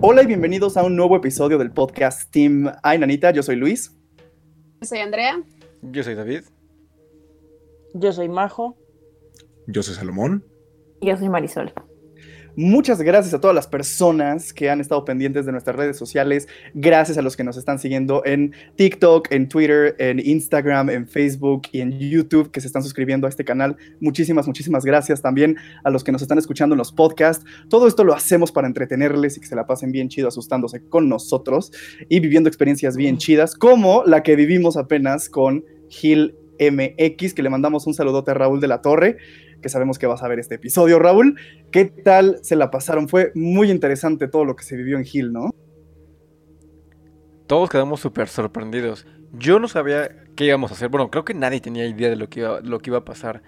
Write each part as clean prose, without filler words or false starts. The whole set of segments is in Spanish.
Hola y bienvenidos a un nuevo episodio del podcast Team Ay Nanita. Yo soy Luis. Yo soy Andrea. Yo soy David. Yo soy Majo. Yo soy Salomón. Y yo soy Marisol. Muchas gracias a todas las personas que han estado pendientes de nuestras redes sociales. Gracias a los que nos están siguiendo en TikTok, en Twitter, en Instagram, en Facebook y en YouTube, que se están suscribiendo a este canal. Muchísimas, muchísimas gracias también a los que nos están escuchando en los podcasts. Todo esto lo hacemos para entretenerles y que se la pasen bien chido asustándose con nosotros y viviendo experiencias bien chidas, como la que vivimos apenas con Gil MX, que le mandamos un saludote a Raúl de la Torre, que sabemos que vas a ver este episodio, Raúl. ¿Qué tal se la pasaron? Fue muy interesante todo lo que se vivió en Gil, ¿no? Todos quedamos súper sorprendidos. Yo no sabía qué íbamos a hacer. Bueno, creo que nadie tenía idea de lo que iba a pasar.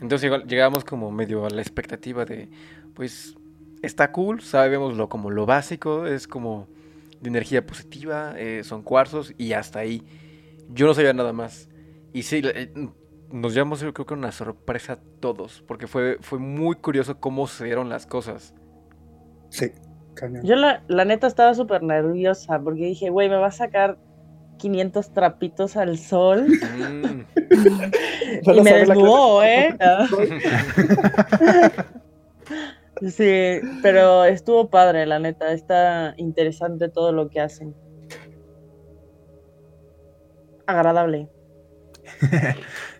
Entonces igual, llegamos como medio a la expectativa de, pues, está cool, sabemos como lo básico, es como de energía positiva, son cuarzos y hasta ahí. Yo no sabía nada más. Y sí, nos llevamos, yo creo que una sorpresa a todos, porque fue muy curioso cómo se dieron las cosas. Sí, cañón. Yo la neta estaba súper nerviosa, porque dije, güey, me va a sacar 500 trapitos al sol. Y me desnudó, Sí, pero estuvo padre, la neta. Está interesante todo lo que hacen. Agradable.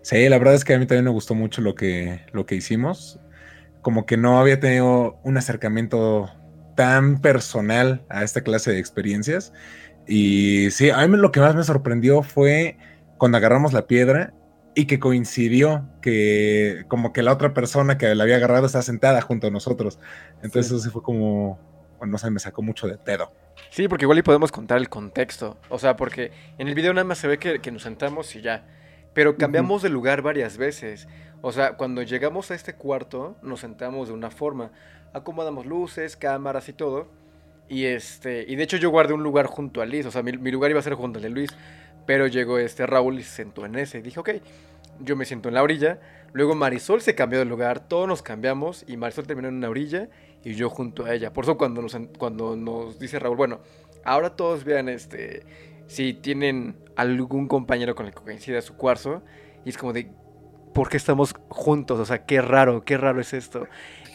Sí, la verdad es que a mí también me gustó mucho lo que hicimos. Como que no había tenido un acercamiento tan personal a esta clase de experiencias. Y sí, a mí lo que más me sorprendió fue cuando agarramos la piedra y que coincidió que como que la otra persona que la había agarrado está sentada junto a nosotros. Entonces sí. Eso fue como, bueno, no sé, me sacó mucho de pedo. Sí, porque igual y podemos contar el contexto. O sea, porque en el video nada más se ve que nos sentamos y ya. Pero cambiamos de lugar varias veces. O sea, cuando llegamos a este cuarto, nos sentamos de una forma. Acomodamos luces, cámaras y todo. Y de hecho yo guardé un lugar junto a Luis. O sea, mi lugar iba a ser junto al de Luis. Pero llegó Raúl y se sentó en ese. Y dije, ok, yo me siento en la orilla. Luego Marisol se cambió de lugar. Todos nos cambiamos. Y Marisol terminó en una orilla. Y yo junto a ella. Por eso cuando nos dice Raúl, bueno, ahora todos vean si tienen algún compañero con el que coincida su cuarzo, y es como de, ¿por qué estamos juntos? O sea, qué raro es esto.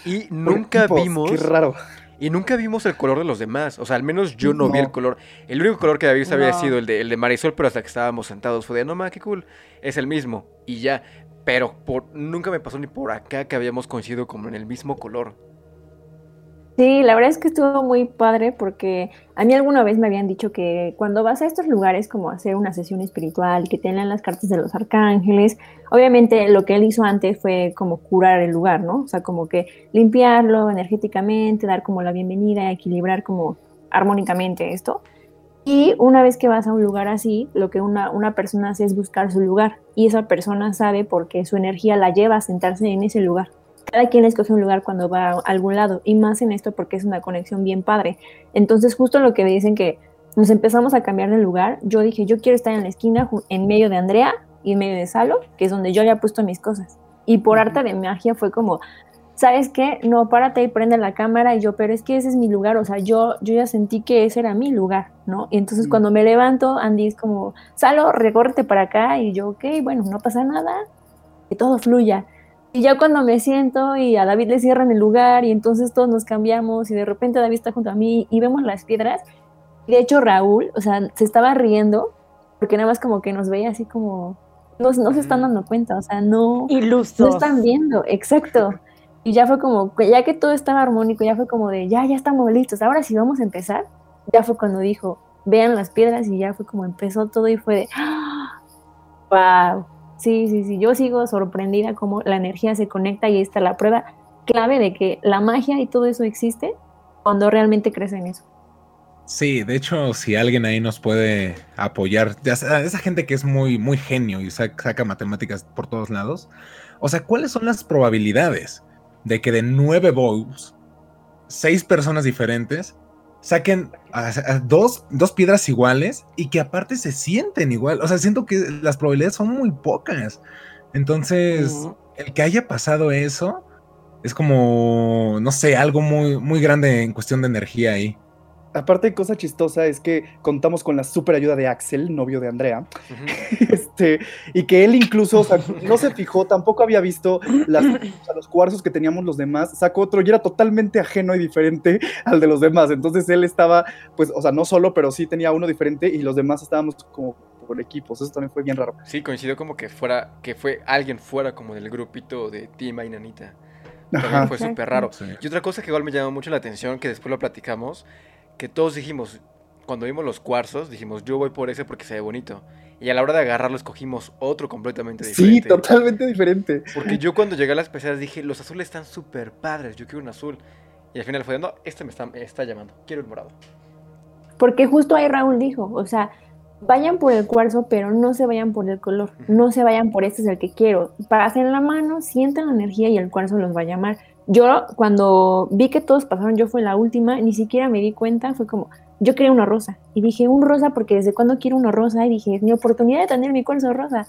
Y nunca vimos... Qué raro. Y nunca vimos el color de los demás. O sea, al menos yo no vi el color. El único color que había visto había sido el de Marisol, pero hasta que estábamos sentados fue de, no ma, qué cool, es el mismo, y ya. Pero nunca me pasó ni por acá que habíamos coincidido como en el mismo color. Sí, la verdad es que estuvo muy padre porque a mí alguna vez me habían dicho que cuando vas a estos lugares como a hacer una sesión espiritual, que tienen las cartas de los arcángeles, obviamente lo que él hizo antes fue como curar el lugar, ¿no? O sea, como que limpiarlo energéticamente, dar como la bienvenida, equilibrar como armónicamente esto. Y una vez que vas a un lugar así, lo que una persona hace es buscar su lugar y esa persona sabe porque su energía la lleva a sentarse en ese lugar. Cada quien escoge un lugar cuando va a algún lado, y más en esto porque es una conexión bien padre. Entonces, justo lo que dicen que nos empezamos a cambiar de lugar, yo dije, yo quiero estar en la esquina, en medio de Andrea y en medio de Salo, que es donde yo había puesto mis cosas. Y por arte de magia fue como, ¿sabes qué? No, párate y prende la cámara. Y yo, pero es que ese es mi lugar, o sea, yo ya sentí que ese era mi lugar, ¿no? Y entonces cuando me levanto, Andy es como, Salo, recórrete para acá. Y yo, ok, bueno, no pasa nada, que todo fluya. Y ya cuando me siento y a David le cierran el lugar y entonces todos nos cambiamos y de repente David está junto a mí y vemos las piedras. Y de hecho Raúl, o sea, se estaba riendo porque nada más como que nos veía así como... No se están dando cuenta, o sea, no... Ilusos. No están viendo, exacto. Y ya fue como, ya que todo estaba armónico, ya fue como de, ya estamos listos, ahora sí vamos a empezar. Ya fue cuando dijo, vean las piedras y ya fue como empezó todo y fue de... ¡Ah! ¡Wow! Sí, yo sigo sorprendida cómo la energía se conecta y ahí está la prueba clave de que la magia y todo eso existe cuando realmente crees en eso. Sí, de hecho, si alguien ahí nos puede apoyar, ya sea, esa gente que es muy, muy genio y saca matemáticas por todos lados, o sea, ¿cuáles son las probabilidades de que de 9 bowls, 6 personas diferentes saquen a dos piedras iguales y que aparte se sienten igual? O sea, siento que las probabilidades son muy pocas. Entonces, el que haya pasado eso es como, no sé, algo muy, muy grande en cuestión de energía ahí. aparte, cosa chistosa es que contamos con la super ayuda de Axel, novio de Andrea, uh-huh. Y que él incluso, o sea, no se fijó, tampoco había visto los cuarzos que teníamos los demás, sacó otro y era totalmente ajeno y diferente al de los demás, entonces él estaba, pues, o sea, no solo, pero sí tenía uno diferente y los demás estábamos como por equipos, eso también fue bien raro. Sí, coincidió como que fue alguien fuera como del grupito de Team Ay Nanita. También fue súper raro. Sí. Y otra cosa que igual me llamó mucho la atención, que después lo platicamos, que todos dijimos, cuando vimos los cuarzos, dijimos, yo voy por ese porque se ve bonito. Y a la hora de agarrarlo, escogimos otro completamente diferente. Sí, totalmente diferente. Porque yo cuando llegué a las peceras dije, los azules están súper padres, yo quiero un azul. Y al final fue, no, este me está llamando, quiero el morado. Porque justo ahí Raúl dijo, o sea, vayan por el cuarzo, pero no se vayan por el color, no se vayan por este es el que quiero. Para hacer la mano, sientan la energía y el cuarzo los va a llamar. Yo cuando vi que todos pasaron, yo fui la última, ni siquiera me di cuenta, fue como, yo quería uno rosa. Y dije, un rosa porque desde cuándo quiero uno rosa, y dije, es mi oportunidad de tener mi cuarzo rosa.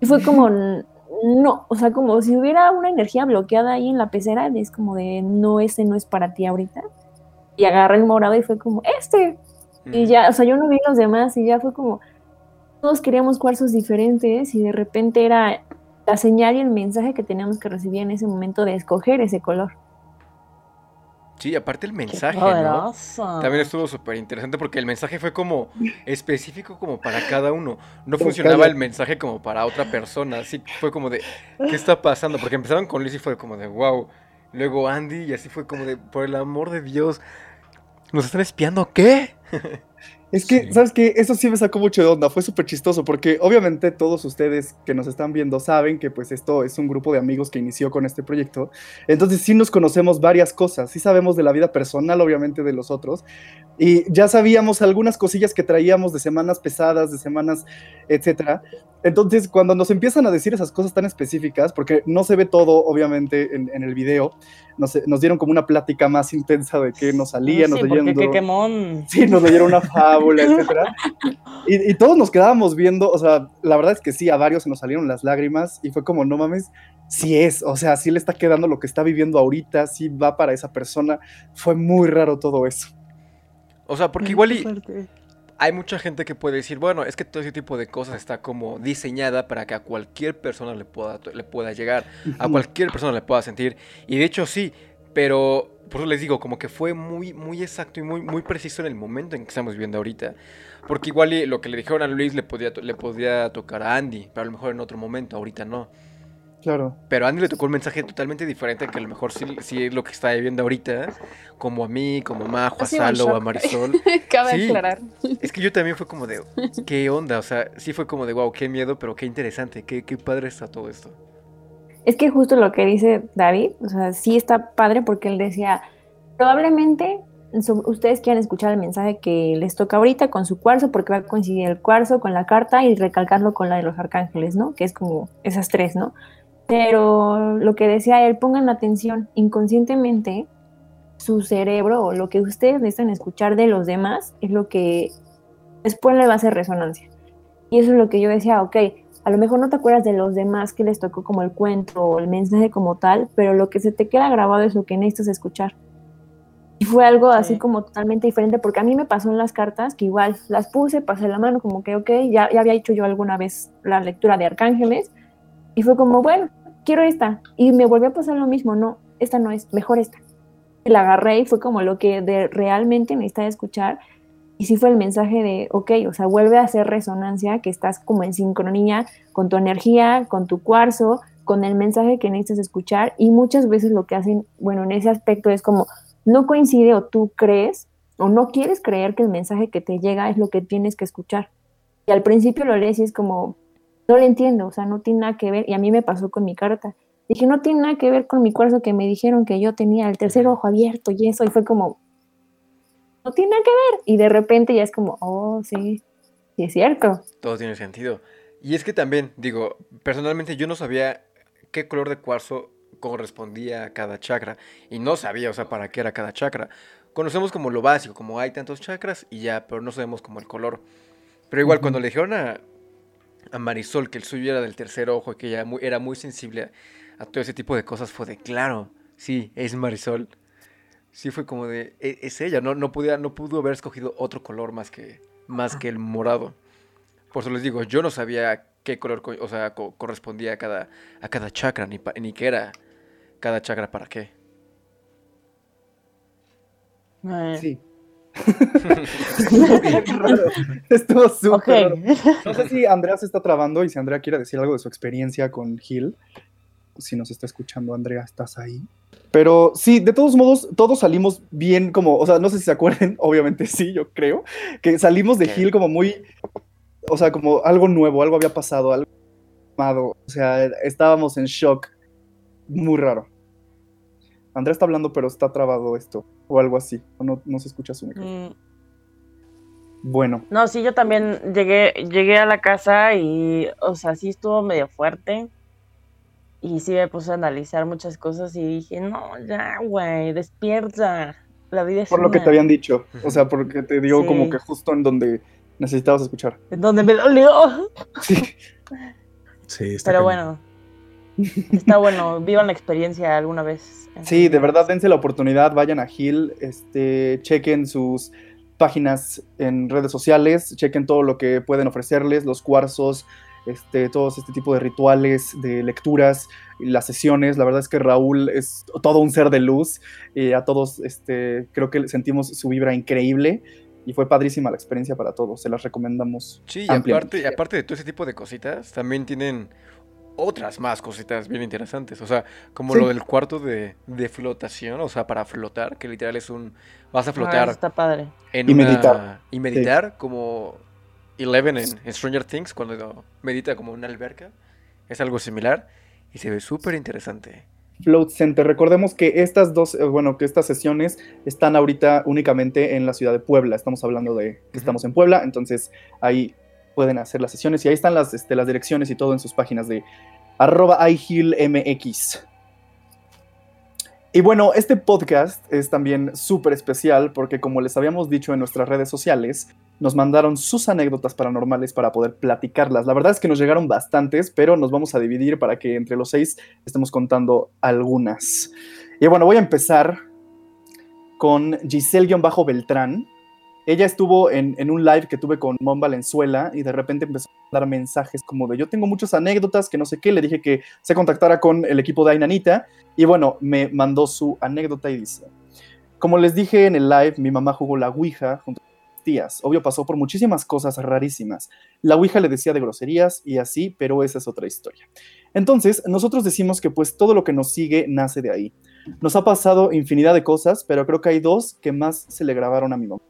Y fue como, no, o sea, como si hubiera una energía bloqueada ahí en la pecera, es como de, no, ese no es para ti ahorita. Y agarré el morado y fue como, este... Y ya, o sea, yo no vi los demás y ya fue como, todos queríamos cuarzos diferentes y de repente era la señal y el mensaje que teníamos que recibir en ese momento de escoger ese color. Sí, aparte el mensaje, ¿no? También estuvo súper interesante porque el mensaje fue como específico como para cada uno. No funcionaba el mensaje como para otra persona, así fue como de, ¿qué está pasando? Porque empezaron con Liz y fue como de, wow. Luego Andy y así fue como de, por el amor de Dios, ¿nos están espiando qué? Es que, sí. ¿Sabes qué? Eso sí me sacó mucho de onda, fue súper chistoso, porque obviamente todos ustedes que nos están viendo saben que pues esto es un grupo de amigos que inició con este proyecto, entonces sí nos conocemos varias cosas, sí sabemos de la vida personal obviamente de los otros, y ya sabíamos algunas cosillas que traíamos de semanas pesadas, de semanas, etcétera. Entonces cuando nos empiezan a decir esas cosas tan específicas, porque no se ve todo obviamente en el video, nos dieron como una plática más intensa de que nos salía, sí, nos leyeron... Sí, nos leyeron una fábula, etcétera. Y todos nos quedábamos viendo, o sea, la verdad es que sí, a varios se nos salieron las lágrimas y fue como, no mames, sí es, o sea, sí le está quedando lo que está viviendo ahorita, sí va para esa persona. Fue muy raro todo eso. O sea, porque igual y... hay mucha gente que puede decir, bueno, es que todo ese tipo de cosas está como diseñada para que a cualquier persona le pueda llegar, a cualquier persona le pueda sentir, y de hecho sí, pero por eso les digo, como que fue muy, muy exacto y muy, muy preciso en el momento en que estamos viviendo ahorita, porque igual lo que le dijeron a Luis le podía tocar a Andy, pero a lo mejor en otro momento, ahorita no. Claro. Pero a Andy le tocó un mensaje totalmente diferente que a lo mejor sí es lo que está viviendo ahorita, como a mí, como a Majo, a Salo, a Marisol. Cabe aclarar. Es que yo también fue como de, ¿qué onda? O sea, sí fue como de, wow, qué miedo, pero qué interesante, qué padre está todo esto. Es que justo lo que dice David, o sea, sí está padre porque él decía, probablemente ustedes quieran escuchar el mensaje que les toca ahorita con su cuarzo, porque va a coincidir el cuarzo con la carta y recalcarlo con la de los arcángeles, ¿no? Que es como esas tres, ¿no? Pero lo que decía él, pongan atención, inconscientemente su cerebro o lo que ustedes necesitan escuchar de los demás es lo que después le va a hacer resonancia. Y eso es lo que yo decía, ok, a lo mejor no te acuerdas de los demás que les tocó como el cuento o el mensaje como tal, pero lo que se te queda grabado es lo que necesitas escuchar. Y fue algo así como totalmente diferente, porque a mí me pasó en las cartas que igual las puse, pasé la mano, como que ok, ya había hecho yo alguna vez la lectura de arcángeles, y fue como, bueno, quiero esta. Y me volvió a pasar lo mismo. No, esta no es, mejor esta. La agarré y fue como lo que realmente necesitaba escuchar. Y sí fue el mensaje de, ok, o sea, vuelve a hacer resonancia, que estás como en sincronía con tu energía, con tu cuarzo, con el mensaje que necesitas escuchar. Y muchas veces lo que hacen, bueno, en ese aspecto es como, no coincide o tú crees o no quieres creer que el mensaje que te llega es lo que tienes que escuchar. Y al principio lo lees y es como... no lo entiendo, o sea, no tiene nada que ver, y a mí me pasó con mi carta, dije, no tiene nada que ver con mi cuarzo que me dijeron que yo tenía el tercer ojo abierto y eso, y fue como, no tiene nada que ver, y de repente ya es como, oh, sí, sí es cierto. Todo tiene sentido, y es que también, digo, personalmente yo no sabía qué color de cuarzo correspondía a cada chakra, y no sabía, o sea, para qué era cada chakra, conocemos como lo básico, como hay tantos chakras y ya, pero no sabemos como el color, pero igual cuando le dijeron a Marisol que el suyo era del tercer ojo y que ella era muy sensible a todo ese tipo de cosas, fue de claro, sí, es Marisol. sí fue como de, es ella, no pudo haber escogido otro color más que el morado. Por eso les digo, yo no sabía qué color, correspondía a cada chakra, ni qué era cada chakra para qué. Sí. Estuvo súper. Okay. No sé si Andrea se está trabando y si Andrea quiere decir algo de su experiencia con Gil. Si nos está escuchando, Andrea, estás ahí. Pero sí, de todos modos, todos salimos bien como... O sea, no sé si se acuerdan, obviamente sí, yo creo, que salimos de Gil como muy... O sea, como algo nuevo, algo había pasado, algo... O sea, estábamos en shock. Muy raro. Andrea está hablando, pero está trabado esto, o algo así. No se escucha su micrófono. Bueno. No, sí, yo también llegué a la casa y, o sea, sí estuvo medio fuerte. Y sí me puse a analizar muchas cosas y dije, no, ya, güey, despierta. La vida es por lo que te habían dicho, o sea, porque te dio como que justo en donde necesitabas escuchar. En donde me dolió. Sí, está pero bien. Bueno, está bueno, vivan la experiencia alguna vez. Sí, de verdad, dense la oportunidad, vayan a Gil, chequen sus páginas en redes sociales, chequen todo lo que pueden ofrecerles, los cuarzos, todos este tipo de rituales, de lecturas, las sesiones. La verdad es que Raúl es todo un ser de luz, a todos creo que sentimos su vibra increíble y fue padrísima la experiencia para todos, se las recomendamos. Sí, y aparte de todo ese tipo de cositas, también tienen otras más cositas bien interesantes, o sea, como lo del cuarto de flotación, o sea, para flotar, que literal es vas a flotar. Está padre. Y meditar como... Eleven en Stranger Things, cuando medita como una alberca, es algo similar y se ve súper interesante. Float Center, recordemos que estas sesiones están ahorita únicamente en la ciudad de Puebla, estamos hablando de que estamos en Puebla, entonces ahí pueden hacer las sesiones y ahí están las direcciones y todo en sus páginas de @ihealmx. Y bueno, este podcast es también súper especial porque, como les habíamos dicho en nuestras redes sociales, nos mandaron sus anécdotas paranormales para poder platicarlas. La verdad es que nos llegaron bastantes, pero nos vamos a dividir para que entre los 6 estemos contando algunas. Y bueno, voy a empezar con Giselle-Beltrán. Ella estuvo en un live que tuve con Mom Valenzuela y de repente empezó a dar mensajes como de yo tengo muchas anécdotas que no sé qué, le dije que se contactara con el equipo de Ay Nanita y bueno, me mandó su anécdota y dice, como les dije en el live, mi mamá jugó la ouija junto a mis tías, obvio pasó por muchísimas cosas rarísimas, la ouija le decía de groserías y así, pero esa es otra historia. Entonces, nosotros decimos que pues todo lo que nos sigue nace de ahí. Nos ha pasado infinidad de cosas, pero creo que hay 2 que más se le grabaron a mi mamá.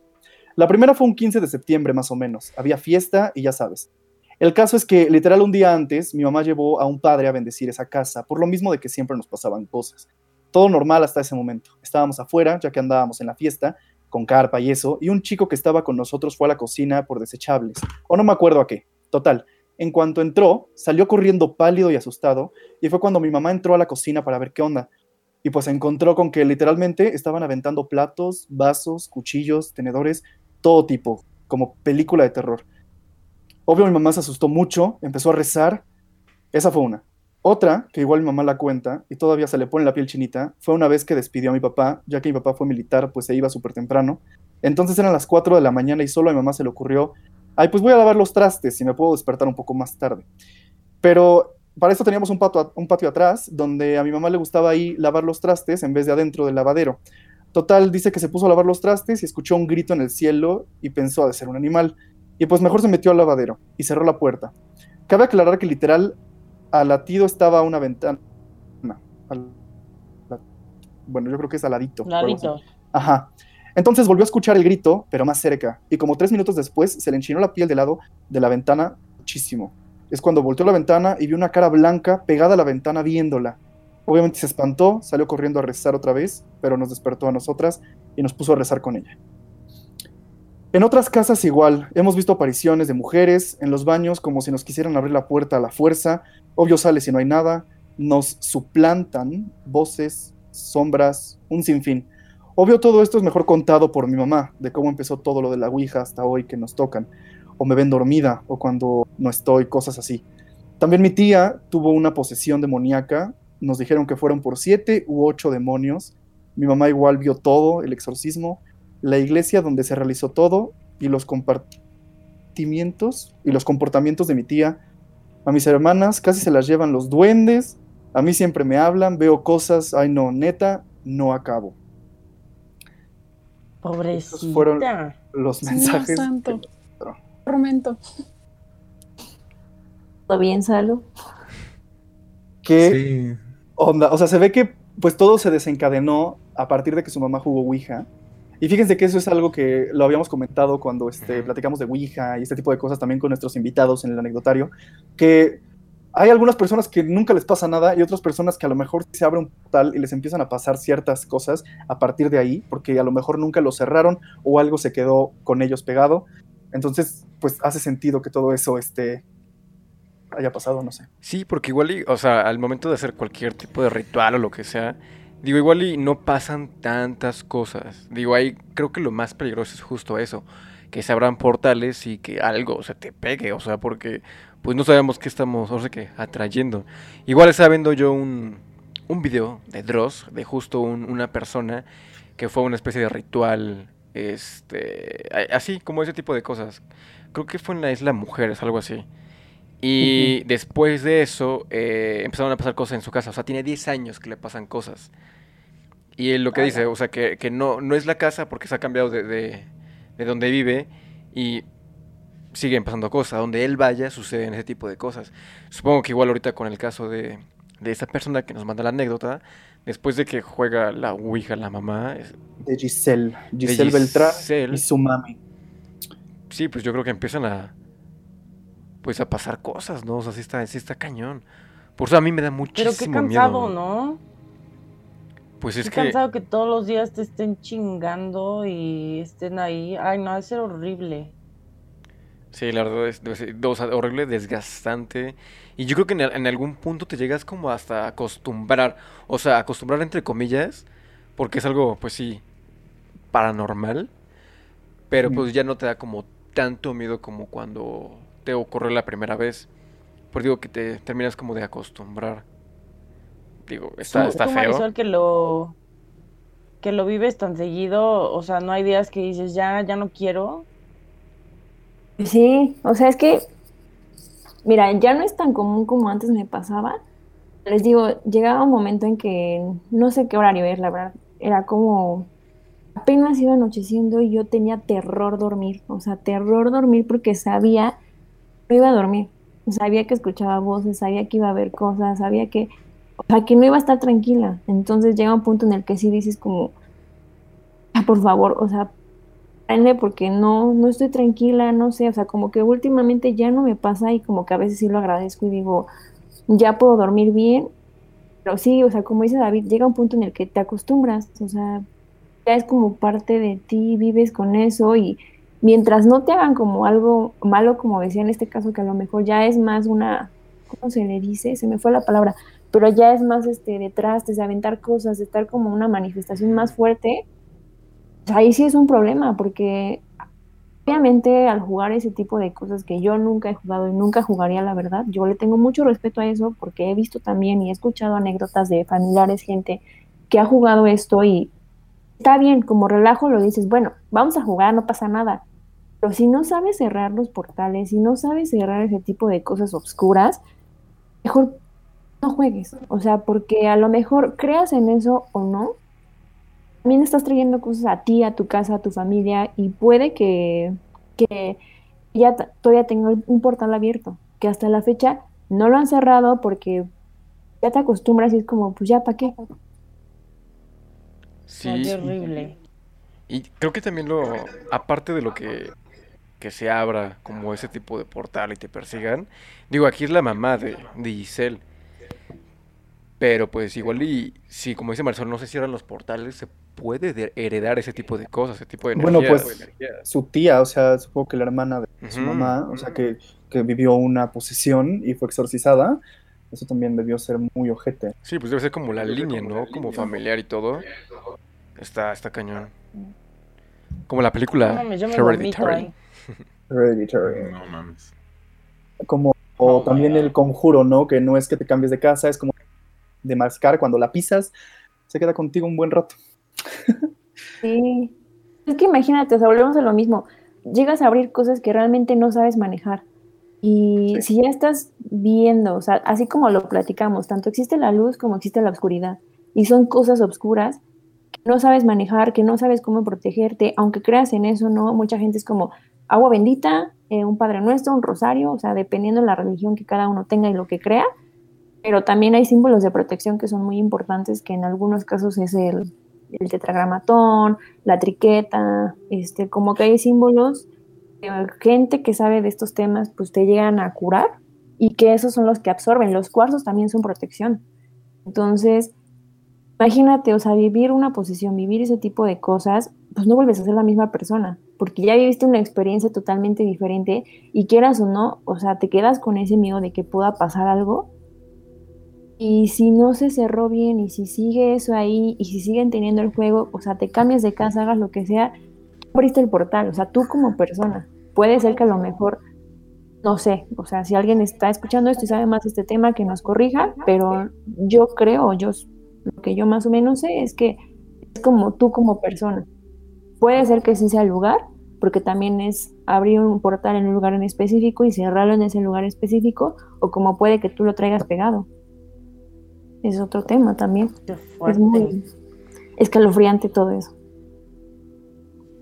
La primera fue un 15 de septiembre, más o menos. Había fiesta y ya sabes. El caso es que, literal, un día antes, mi mamá llevó a un padre a bendecir esa casa, por lo mismo de que siempre nos pasaban cosas. Todo normal hasta ese momento. Estábamos afuera, ya que andábamos en la fiesta, con carpa y eso, y un chico que estaba con nosotros fue a la cocina por desechables, o no me acuerdo a qué. Total, en cuanto entró, salió corriendo pálido y asustado, y fue cuando mi mamá entró a la cocina para ver qué onda. Y pues se encontró con que, literalmente, estaban aventando platos, vasos, cuchillos, tenedores... todo tipo, como película de terror. Obvio, mi mamá se asustó mucho, empezó a rezar. Esa fue una. Otra, que igual mi mamá la cuenta, y todavía se le pone la piel chinita, fue una vez que despidió a mi papá, ya que mi papá fue militar, pues se iba súper temprano. Entonces eran las 4 de la mañana y solo a mi mamá se le ocurrió, ay, pues voy a lavar los trastes y me puedo despertar un poco más tarde. Pero para esto teníamos un patio atrás, donde a mi mamá le gustaba ahí lavar los trastes en vez de adentro del lavadero. Total, dice que se puso a lavar los trastes y escuchó un grito en el cielo y pensó ha de ser un animal. Y pues mejor se metió al lavadero y cerró la puerta. Cabe aclarar que literal al latido estaba una ventana. Bueno, yo creo que es al ladito. Ladito. Ajá. Entonces volvió a escuchar el grito, pero más cerca. Y como 3 minutos después se le enchinó la piel del lado de la ventana muchísimo. Es cuando volteó la ventana y vio una cara blanca pegada a la ventana viéndola. Obviamente se espantó, salió corriendo a rezar otra vez, pero nos despertó a nosotras y nos puso a rezar con ella. En otras casas igual, hemos visto apariciones de mujeres en los baños como si nos quisieran abrir la puerta a la fuerza, obvio sale si no hay nada, nos suplantan, voces, sombras, un sinfín. Obvio todo esto es mejor contado por mi mamá, de cómo empezó todo lo de la ouija hasta hoy que nos tocan, o me ven dormida, o cuando no estoy, cosas así. También mi tía tuvo una posesión demoníaca. Nos dijeron que fueron por 7 u 8 demonios. Mi mamá igual vio todo, el exorcismo, la iglesia donde se realizó todo y los compartimientos y los comportamientos de mi tía. A mis hermanas casi se las llevan los duendes. A mí siempre me hablan, veo cosas. Ay no, neta, no acabo. Pobrecita. Estos fueron los mensajes. Santo. Tormento. ¿Todo bien, Salo? ¿Qué sí. onda? O sea, se ve que pues todo se desencadenó a partir de que su mamá jugó Ouija. Y fíjense que eso es algo que lo habíamos comentado cuando platicamos de Ouija y este tipo de cosas también con nuestros invitados en el anecdotario, que hay algunas personas que nunca les pasa nada y otras personas que a lo mejor se abre un portal y les empiezan a pasar ciertas cosas a partir de ahí, porque a lo mejor nunca lo cerraron o algo se quedó con ellos pegado. Entonces, pues hace sentido que todo eso haya pasado, no sé. Sí, porque igual, o sea, al momento de hacer cualquier tipo de ritual o lo que sea, digo, igual y no pasan tantas cosas. Digo, ahí creo que lo más peligroso es justo eso, que se abran portales y que algo se te pegue, o sea, porque pues no sabemos qué estamos, o sea, que atrayendo. Igual estaba viendo yo un video de Dross, de justo una persona que fue a una especie de ritual, así como ese tipo de cosas. Creo que fue en la Isla Mujeres, algo así. Y después de eso empezaron a pasar cosas en su casa. O sea, tiene 10 años que le pasan cosas. Y él lo que dice, o sea, que no es la casa porque se ha cambiado de donde vive. Y siguen pasando cosas. Donde él vaya suceden ese tipo de cosas. Supongo que igual ahorita con el caso de esa persona que nos manda la anécdota, después de que juega la Ouija la mamá de Giselle Beltrán y su mami. Sí, pues yo creo que empiezan a pasar cosas, ¿no? O sea, sí está cañón. Por eso a mí me da muchísimo miedo. Pero qué cansado, miedo, ¿no? Pues es que... Qué cansado que todos los días te estén chingando y estén ahí. Ay, no, debe ser horrible. Sí, la verdad es horrible, desgastante. Y yo creo que en algún punto te llegas como hasta acostumbrar. O sea, acostumbrar entre comillas, porque es algo, pues sí, paranormal. Pero pues ya no te da como tanto miedo como cuando... ocurrió la primera vez, pues digo que te terminas como de acostumbrar. Digo, está feo. Marisol, que lo vives tan seguido, o sea, no hay días que dices, ya no quiero. Sí, o sea, es que, mira, ya no es tan común como antes me pasaba. Les digo, llegaba un momento en que no sé qué horario es, la verdad, era como... apenas iba anocheciendo y yo tenía terror dormir porque sabía... no iba a dormir, sabía que escuchaba voces, sabía que iba a haber cosas, sabía que, o sea, que no iba a estar tranquila. Entonces llega un punto en el que sí dices como, por favor, o sea, prende porque no estoy tranquila, no sé, o sea, como que últimamente ya no me pasa y como que a veces sí lo agradezco y digo, ya puedo dormir bien, pero sí, o sea, como dice David, llega un punto en el que te acostumbras, o sea, ya es como parte de ti, vives con eso y... mientras no te hagan como algo malo, como decía en este caso, que a lo mejor ya es más una, ¿cómo se le dice? Se me fue la palabra, pero ya es más de trastes, de aventar cosas, de estar como una manifestación más fuerte, ahí sí es un problema, porque obviamente al jugar ese tipo de cosas que yo nunca he jugado y nunca jugaría, la verdad, yo le tengo mucho respeto a eso, porque he visto también y he escuchado anécdotas de familiares, gente que ha jugado esto y está bien, como relajo lo dices, bueno, vamos a jugar, no pasa nada. Pero si no sabes cerrar los portales, si no sabes cerrar ese tipo de cosas oscuras, mejor no juegues. O sea, porque a lo mejor creas en eso o no, también estás trayendo cosas a ti, a tu casa, a tu familia, y puede que ya todavía tenga un portal abierto, que hasta la fecha no lo han cerrado porque ya te acostumbras y es como, pues ya, ¿para qué? Sí. Ay, horrible. Y creo que también aparte de lo que se abra como ese tipo de portal y te persigan, digo, aquí es la mamá de Giselle, pero pues igual y si, como dice Marisol, no se cierran los portales, se puede heredar ese tipo de cosas, ese tipo de energía. Bueno, pues su tía, o sea, supongo que la hermana de su mamá, o sea, que vivió una posesión y fue exorcizada, eso también debió ser muy ojete. Sí, pues debe ser como la línea, ¿no? Como familiar y todo. Está cañón. Como la película Hereditary. Hereditary. No mames. Como también el conjuro, ¿no? Que no es que te cambies de casa, es como de mascar cuando la pisas, se queda contigo un buen rato. Sí. Es que imagínate, o sea, volvemos a lo mismo. Llegas a abrir cosas que realmente no sabes manejar. Y sí. Si ya estás viendo, o sea, así como lo platicamos, tanto existe la luz como existe la oscuridad. Y son cosas oscuras que no sabes manejar, que no sabes cómo protegerte. Aunque creas en eso, ¿no? Mucha gente es como agua bendita, un Padre Nuestro, un rosario, o sea, dependiendo de la religión que cada uno tenga y lo que crea. Pero también hay símbolos de protección que son muy importantes, que en algunos casos es el tetragramatón, la triqueta, como que hay símbolos de gente que sabe de estos temas, pues te llegan a curar, y que esos son los que absorben. Los cuarzos también son protección. Entonces, imagínate, o sea, vivir una posesión, vivir ese tipo de cosas, pues no vuelves a ser la misma persona, porque ya viviste una experiencia totalmente diferente, y quieras o no, o sea, te quedas con ese miedo de que pueda pasar algo. Y si no se cerró bien, y si sigue eso ahí, y si siguen teniendo el juego, o sea, te cambias de casa, hagas lo que sea, abriste el portal, o sea, tú como persona. Puede ser que a lo mejor, no sé, o sea, si alguien está escuchando esto y sabe más de este tema, que nos corrija, pero yo creo, lo que yo más o menos sé es que es como tú como persona. Puede ser que sí sea el lugar, porque también es abrir un portal en un lugar en específico y cerrarlo en ese lugar específico, o como puede que tú lo traigas pegado. Es otro tema también. Es muy escalofriante todo eso.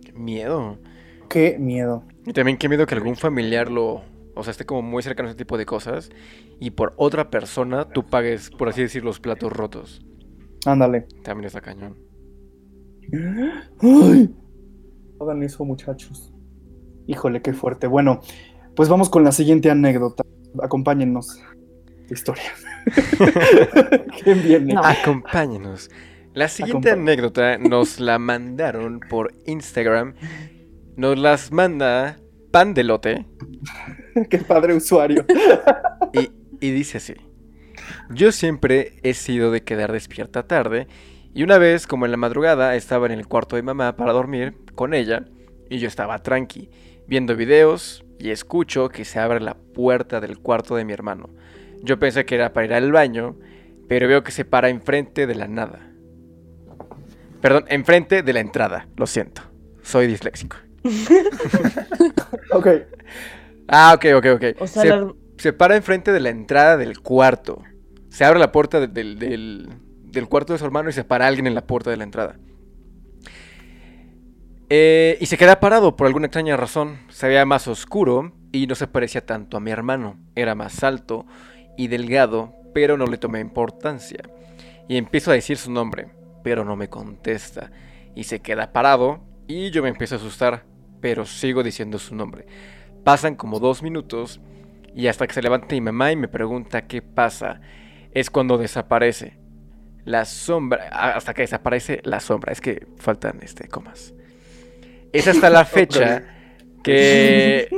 Qué miedo. Y también qué miedo que algún familiar esté como muy cercano a ese tipo de cosas, y por otra persona tú pagues, por así decir, los platos rotos. Ándale. También está cañón. ¡Ay! Hagan eso, muchachos. Híjole, qué fuerte. Bueno, pues vamos con la siguiente anécdota. Acompáñennos. Historia. ¿Quién viene? No. Acompáñenos. La siguiente anécdota nos la mandaron por Instagram. Nos las manda Pandelote. Qué padre usuario. Y dice así: yo siempre he sido de quedar despierta tarde, y una vez, como en la madrugada, estaba en el cuarto de mamá para dormir con ella, y yo estaba tranqui, viendo videos, y escucho que se abre la puerta del cuarto de mi hermano. Yo pensé que era para ir al baño, pero veo que se para enfrente de la nada. Perdón, enfrente de la entrada. Lo siento. Soy disléxico. Ok. Ah, ok. O sea, se para enfrente de la entrada del cuarto. Se abre la puerta del cuarto de su hermano, y se para alguien en la puerta de la entrada. Y se queda parado por alguna extraña razón. Se veía más oscuro y no se parecía tanto a mi hermano. Era más alto y delgado, pero no le tomé importancia. Y empiezo a decir su nombre, pero no me contesta, y se queda parado, y yo me empiezo a asustar, pero sigo diciendo su nombre. Pasan como 2 minutos, y hasta que se levanta mi mamá y me pregunta qué pasa. Es cuando desaparece la sombra. Hasta que desaparece la sombra. Es que faltan comas. Es hasta la fecha que...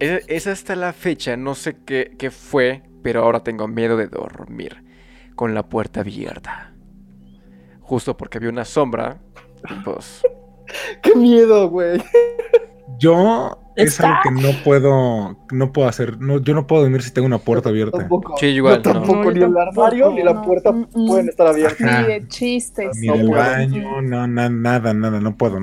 Es hasta la fecha, no sé qué fue, pero ahora tengo miedo de dormir con la puerta abierta. Justo porque vi una sombra, pues... ¡Qué miedo, güey! Yo es algo que no puedo hacer. Yo no puedo dormir si tengo una puerta abierta. Tampoco. Sí, igual, no. Tampoco, ni el armario ni la puerta pueden estar abiertas. Ajá. Ni de chistes. Ni el baño, nada, no puedo.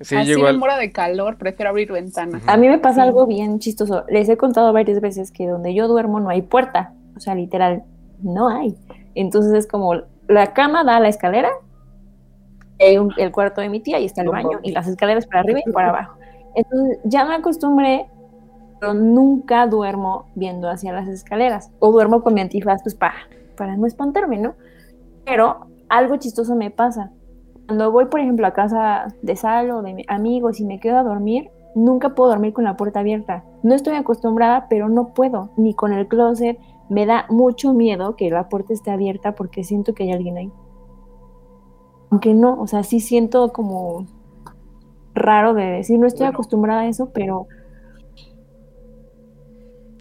Sí, así igual. Me muero de calor, prefiero abrir ventanas. Uh-huh. A mí me pasa algo bien chistoso. Les he contado varias veces que donde yo duermo no hay puerta. O sea, literal, no hay. Entonces es como la cama da a la escalera, el cuarto de mi tía, y está el baño, y las escaleras para arriba y para abajo. Entonces ya me acostumbré, pero nunca duermo viendo hacia las escaleras, o duermo con mi antifaz pues para no espantarme, ¿no? Pero algo chistoso me pasa. Cuando voy, por ejemplo, a casa de Sal o de amigos y me quedo a dormir, nunca puedo dormir con la puerta abierta. No estoy acostumbrada, pero no puedo, ni con el closet. Me da mucho miedo que la puerta esté abierta porque siento que hay alguien ahí. Aunque no, o sea, sí siento como... raro de decir, no estoy acostumbrada a eso, pero...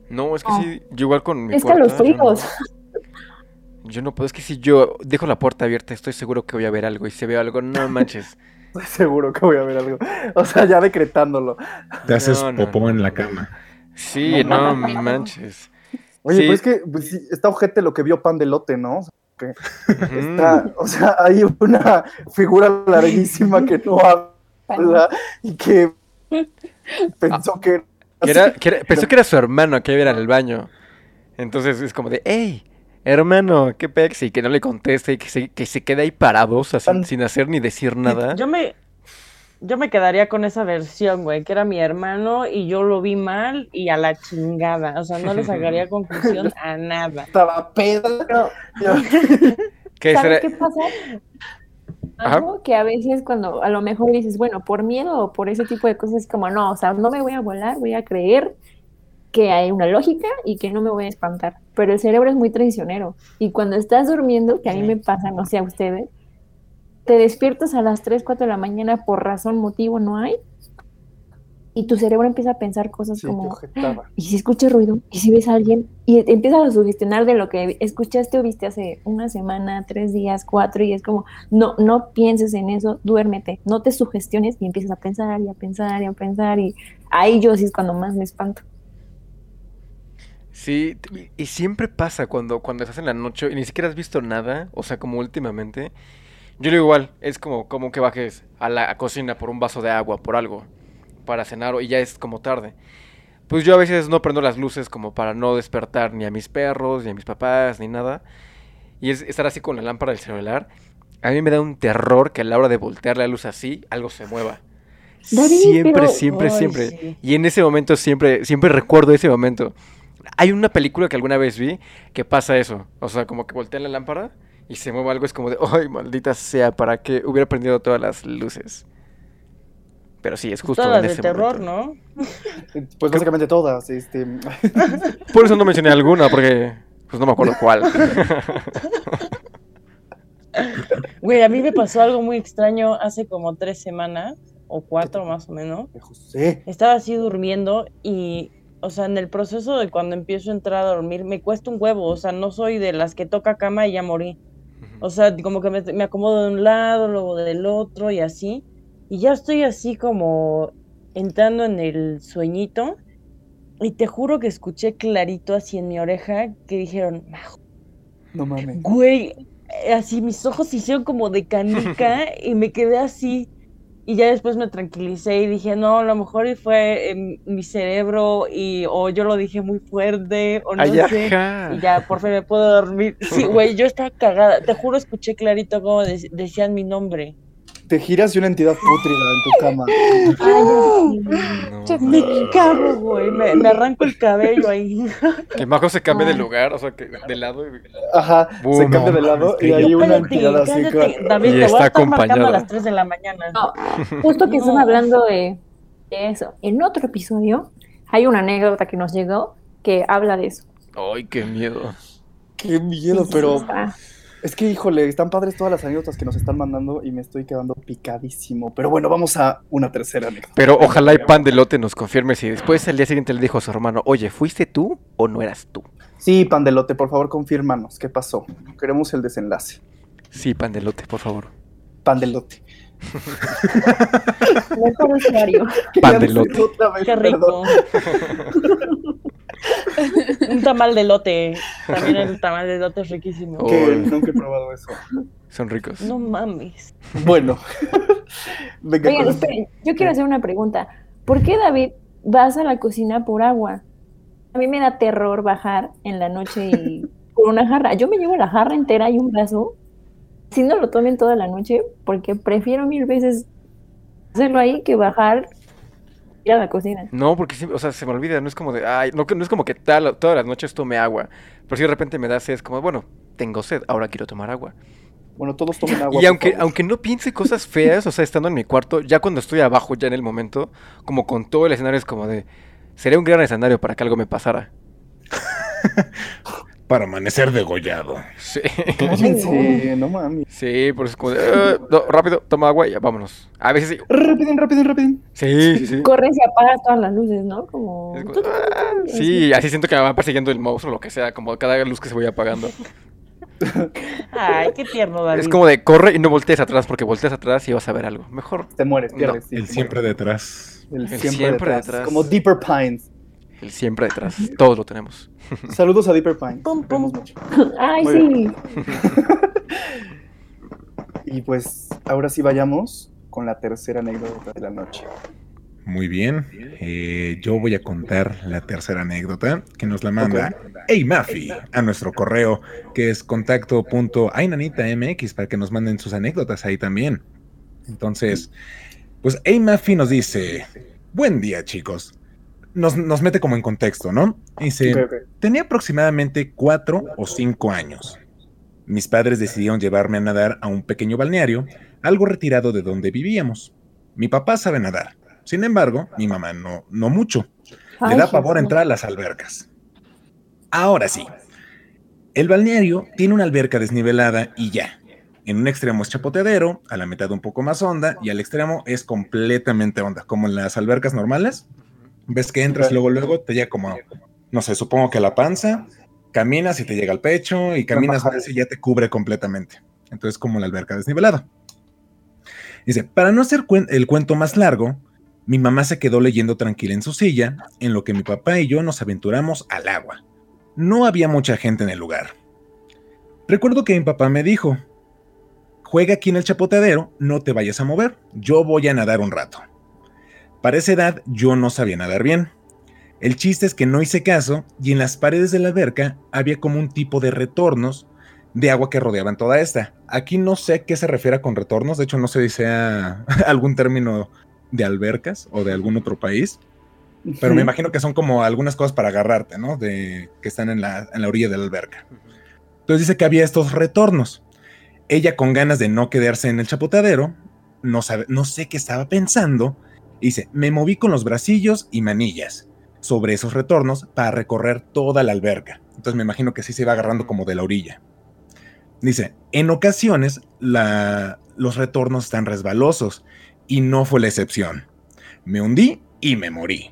No, es que sí, yo igual con mi puerta... Es que los fríos. Yo no puedo, es que si yo dejo la puerta abierta, estoy seguro que voy a ver algo, y si veo algo, no manches. Estoy seguro que voy a ver algo, o sea, ya decretándolo. Te haces popó en la cama. Sí, no manches. Oye, sí. Pues es que está ojete lo que vio Pan de Lote, ¿no? porque está, o sea, hay una figura larguísima que no habla y que pensó que... pensó que era su hermano que iba a ir al baño. Entonces es como de, ¡ey, hermano, qué pex! Y que no le conteste y que se quede ahí parados sin hacer ni decir nada. Yo me quedaría con esa versión, güey, que era mi hermano y yo lo vi mal y a la chingada. O sea, no le sacaría conclusión a nada. Estaba pedo. ¿Sabes qué pasa? Algo que a veces cuando a lo mejor dices, bueno, por miedo o por ese tipo de cosas, es como, no, o sea, no me voy a volar, voy a creer que hay una lógica y que no me voy a espantar. Pero el cerebro es muy traicionero. Y cuando estás durmiendo, que a mí me pasa, no sé a ustedes, te despiertas a las 3, 4 de la mañana por razón, motivo, no hay, y tu cerebro empieza a pensar cosas como, ¿y si escuchas ruido? ¿Y si ves a alguien? Y empiezas a sugestionar de lo que escuchaste o viste hace una semana, 3 días, 4, y es como, no pienses en eso, duérmete, no te sugestiones, y empiezas a pensar, y a pensar, y a pensar, y ahí yo sí es cuando más me espanto. Sí, y siempre pasa cuando estás en la noche y ni siquiera has visto nada, o sea, como últimamente... Yo digo igual, es como que bajes a la cocina por un vaso de agua, por algo, para cenar, y ya es como tarde. Pues yo a veces no prendo las luces como para no despertar ni a mis perros, ni a mis papás, ni nada. Y es estar así con la lámpara del celular. A mí me da un terror que a la hora de voltear la luz así, algo se mueva. David, siempre. Sí. Y en ese momento siempre recuerdo ese momento. Hay una película que alguna vez vi que pasa eso. O sea, como que voltean la lámpara... y se mueve algo, es como de, ¡ay, maldita sea! ¿Para qué hubiera prendido todas las luces? Pero sí, es justo todas en ese momento. Todas de terror, ¿no? Pues básicamente todas. Por eso no mencioné alguna, porque pues no me acuerdo cuál. Güey, a mí me pasó algo muy extraño hace como 3 semanas, o 4 más o menos. José. Estaba así durmiendo y... O sea, en el proceso de cuando empiezo a entrar a dormir, me cuesta un huevo. O sea, no soy de las que toca cama y ya morí. O sea, como que me acomodo de un lado, luego del otro y así. Y ya estoy así como entrando en el sueñito. Y te juro que escuché clarito así en mi oreja que dijeron... No mames. Güey, así mis ojos se hicieron como de canica y me quedé así. Y ya después me tranquilicé y dije, no, a lo mejor fue mi cerebro o yo lo dije muy fuerte o no sé. Y ya, por fin me puedo dormir. Sí, güey, yo estaba cagada. Te juro, escuché clarito cómo decían mi nombre. Te giras y una entidad pútrida en tu cama. Ay, sí. No. Me cago, güey. Me arranco el cabello ahí. Que Majo se cambie de lugar, o sea, que de lado. Ajá, boom, se cambia de lado y hay una entidad así. David, te voy a estar marcando a las 3 de la mañana. No, justo que están hablando de eso. En otro episodio hay una anécdota que nos llegó que habla de eso. Ay, qué miedo. Qué miedo, pero... Es que, híjole, están padres todas las anécdotas que nos están mandando y me estoy quedando picadísimo. Pero bueno, vamos a una tercera anécdota. Pero ojalá y Pandelote nos confirme si después al día siguiente le dijo a su hermano, oye, ¿fuiste tú o no eras tú? Sí, Pandelote, por favor, confírmanos, ¿qué pasó? Queremos el desenlace. Sí, Pandelote, por favor. Pandelote. Mejor usuario. Pandelote. Qué rico. Un tamal de elote. También el tamal de elote es riquísimo. Nunca he probado eso. Son ricos. No mames. Bueno. Venga. Oigan, esperen, yo quiero hacer una pregunta. ¿Por qué, David, vas a la cocina por agua? A mí me da terror bajar en la noche y por una jarra. Yo me llevo la jarra entera y un vaso. Si no lo tomen toda la noche, porque prefiero 1000 veces hacerlo ahí que bajar. Ir a la cocina. No, porque sí, o sea, se me olvida, no es como de, ay, no es como que todas las noches tome agua, pero si de repente me da sed, es como, bueno, tengo sed, ahora quiero tomar agua. Bueno, todos tomen agua. Y aunque no piense cosas feas, o sea, estando en mi cuarto, ya cuando estoy abajo, ya en el momento, como con todo el escenario, es como de, sería un gran escenario para que algo me pasara. Para amanecer degollado. Sí. Sí, no mames. Sí, por eso es como de, no, rápido, toma agua y ya, vámonos. A veces sí. Rápido. Sí. Corres y apagas todas las luces, ¿no? Como... Sí, así siento que me va persiguiendo el monstruo, lo que sea, como cada luz que se voy apagando. Ay, qué tierno, David. Es como de, corre y no voltees atrás, porque volteas atrás y vas a ver algo. Mejor. Te mueres, pierdes. No, el siempre detrás. Como Deeper Pines. Él siempre detrás, todos lo tenemos. Saludos a Deeper Pine. Pum, pum. Ay, muy sí. Bien. Y pues ahora sí vayamos con la tercera anécdota de la noche. Muy bien, yo voy a contar la tercera anécdota que nos la manda Aymafi a nuestro correo, que es contacto.aynanita.mx, para que nos manden sus anécdotas ahí también. Entonces, pues Aymafi nos dice: buen día, chicos. Nos mete como en contexto, ¿no? Dice, tenía aproximadamente 4 o 5 años. Mis padres decidieron llevarme a nadar a un pequeño balneario, algo retirado de donde vivíamos. Mi papá sabe nadar. Sin embargo, mi mamá no mucho. Le da pavor entrar a las albercas. Ahora sí. El balneario tiene una alberca desnivelada y ya. En un extremo es chapoteadero, a la mitad un poco más honda, y al extremo es completamente honda, como en las albercas normales. Ves que entras luego te llega como, no sé, supongo que a la panza, caminas y te llega al pecho, y caminas más y ya te cubre completamente. Entonces, como la alberca desnivelada. Dice, para no hacer el cuento más largo, mi mamá se quedó leyendo tranquila en su silla, en lo que mi papá y yo nos aventuramos al agua. No había mucha gente en el lugar. Recuerdo que mi papá me dijo, juega aquí en el chapoteadero, no te vayas a mover, yo voy a nadar un rato. Para esa edad yo no sabía nadar bien. El chiste es que no hice caso y en las paredes de la alberca había como un tipo de retornos de agua que rodeaban toda esta. Aquí no sé a qué se refiere con retornos, de hecho no sé si sea algún término de albercas o de algún otro país, pero me imagino que son como algunas cosas para agarrarte, ¿no? De que están en la orilla de la alberca. Entonces dice que había estos retornos. Ella, con ganas de no quedarse en el chapoteadero, no sé qué estaba pensando, dice, me moví con los bracillos y manillas sobre esos retornos para recorrer toda la alberca. Entonces me imagino que sí se iba agarrando como de la orilla. Dice, en ocasiones los retornos están resbalosos, y no fue la excepción. Me hundí y me morí.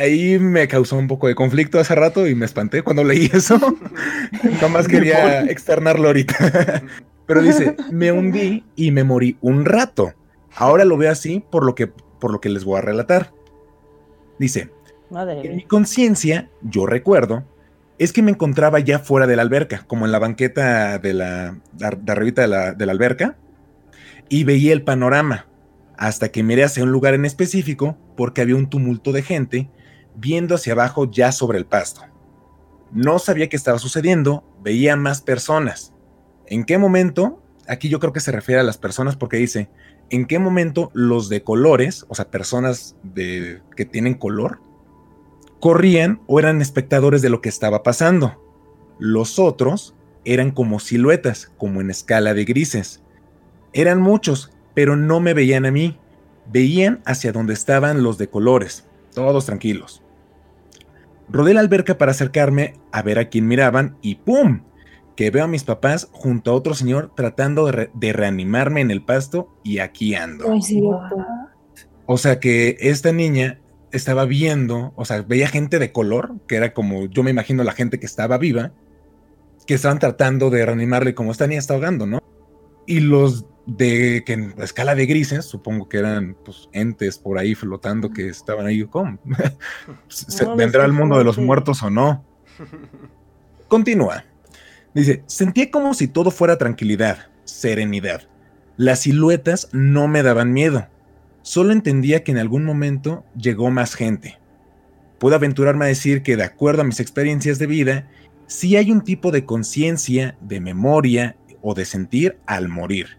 Ahí me causó un poco de conflicto hace rato y me espanté cuando leí eso. Nomás quería externarlo ahorita. Pero dice, me hundí y me morí un rato. Ahora lo veo así por lo que les voy a relatar. Dice, en mi conciencia, yo recuerdo, es que me encontraba ya fuera de la alberca, como en la banqueta de arribita de la alberca, y veía el panorama, hasta que miré hacia un lugar en específico porque había un tumulto de gente viendo hacia abajo ya sobre el pasto. No sabía qué estaba sucediendo, veía más personas. ¿En qué momento? Aquí yo creo que se refiere a las personas porque dice, ¿en qué momento los de colores, o sea, personas que tienen color, corrían o eran espectadores de lo que estaba pasando? Los otros eran como siluetas, como en escala de grises. Eran muchos, pero no me veían a mí. Veían hacia donde estaban los de colores, todos tranquilos. Rodé la alberca para acercarme a ver a quién miraban y ¡pum! Que veo a mis papás junto a otro señor tratando de reanimarme en el pasto y aquí ando. O sea que esta niña estaba viendo, o sea, veía gente de color, que era como yo me imagino la gente que estaba viva, que estaban tratando de reanimarle como esta niña está ahogando, ¿no? Y los de que en escala de grises, supongo que eran pues, entes por ahí flotando que estaban ahí, ¿cómo? ¿Vendrá al mundo de los muertos o no? Continúa. Dice, sentía como si todo fuera tranquilidad, serenidad. Las siluetas no me daban miedo. Solo entendía que en algún momento llegó más gente. Puedo aventurarme a decir que, de acuerdo a mis experiencias de vida, sí hay un tipo de conciencia, de memoria o de sentir al morir.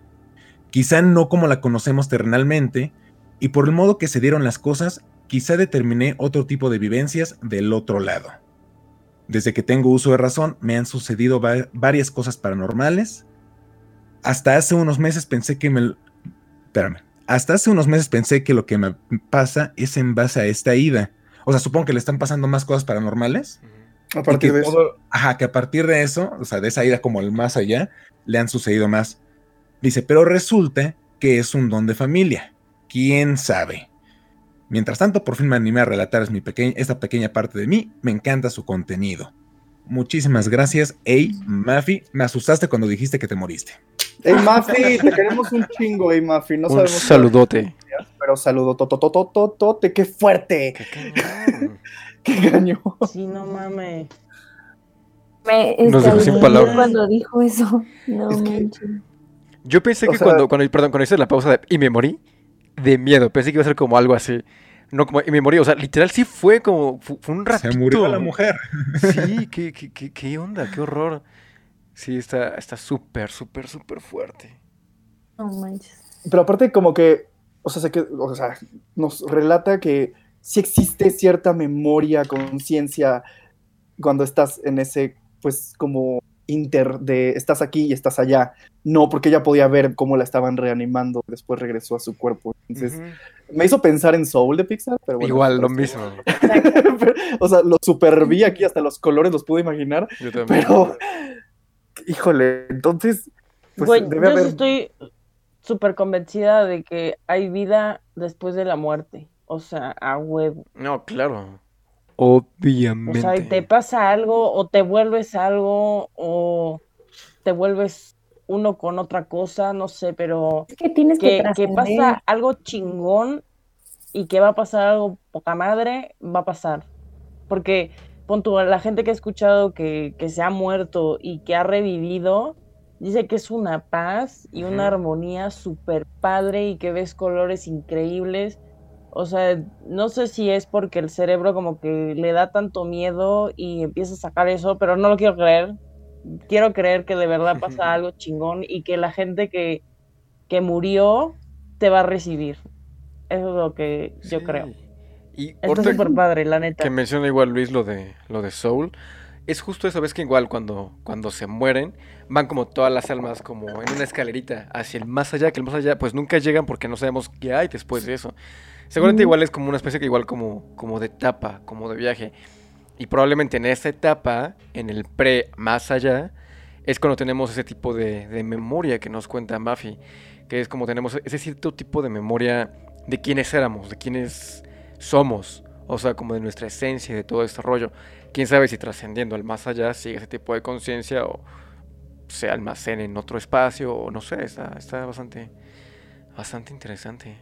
Quizá no como la conocemos terrenalmente, y por el modo que se dieron las cosas, quizá determiné otro tipo de vivencias del otro lado. Desde que tengo uso de razón, me han sucedido varias cosas paranormales. Hasta hace unos meses pensé que lo que me pasa es en base a esta ida. O sea, supongo que le están pasando más cosas paranormales. A partir de eso. Ajá, que a partir de eso, o sea, de esa ida como el más allá, le han sucedido más. Dice, pero resulta que es un don de familia. ¿Quién sabe? Mientras tanto, por fin me animé a relatar esta pequeña parte de mí. Me encanta su contenido. Muchísimas gracias, Aymafi. Me asustaste cuando dijiste que te moriste. Aymafi, te queremos un chingo, Aymafi. No sabemos. Un saludote. Pero saludo, tototototote, qué fuerte. Qué cañón. Sí, no mames. Nos dejó sin palabras cuando dijo eso. No manches. Yo pensé que cuando hice la pausa de y me morí, de miedo, pensé que iba a ser como algo así. No, como y me morí, o sea, literal sí fue como fue un ratito. Se murió la mujer. Sí, qué onda, qué horror. Sí, está súper fuerte. No manches. Pero aparte como que, o sea, nos relata que sí existe cierta memoria, conciencia, cuando estás en ese, pues, como inter de estás aquí y estás allá. No, porque ella podía ver cómo la estaban reanimando, después regresó a su cuerpo. Entonces, me hizo pensar en Soul de Pixar, pero bueno. Igual, lo mismo. Pero, o sea, lo superví aquí, hasta los colores los pude imaginar. Yo también. Pero, híjole, entonces, pues, güey, debe haber... estoy súper convencida de que hay vida después de la muerte. O sea, a huevo. No, claro. Obviamente. O sea, te pasa algo, o te vuelves algo, o te vuelves... uno con otra cosa, no sé, pero es que tienes que pasa algo chingón y que va a pasar algo poca madre, va a pasar. Porque pon tú, la gente que ha escuchado que se ha muerto y que ha revivido, dice que es una paz y una armonía súper padre y que ves colores increíbles. O sea, no sé si es porque el cerebro como que le da tanto miedo y empieza a sacar eso, pero no lo quiero creer. Quiero creer que de verdad pasa algo chingón y que la gente que murió te va a recibir. Eso es lo que yo creo. Y está súper padre, la neta. Que menciona igual Luis lo de Soul. Es justo esa vez que igual cuando se mueren, van como todas las almas como en una escalerita hacia el más allá, que el más allá pues nunca llegan porque no sabemos qué hay después de eso. Seguramente igual es como una especie que igual como de etapa, como de viaje. Y probablemente en esta etapa, en el pre más allá, es cuando tenemos ese tipo de memoria que nos cuenta Mafi, que es como tenemos ese cierto tipo de memoria de quiénes éramos, de quiénes somos, o sea, como de nuestra esencia y de todo este rollo. Quién sabe si trascendiendo al más allá sigue ese tipo de conciencia o se almacena en otro espacio, o no sé, está bastante interesante.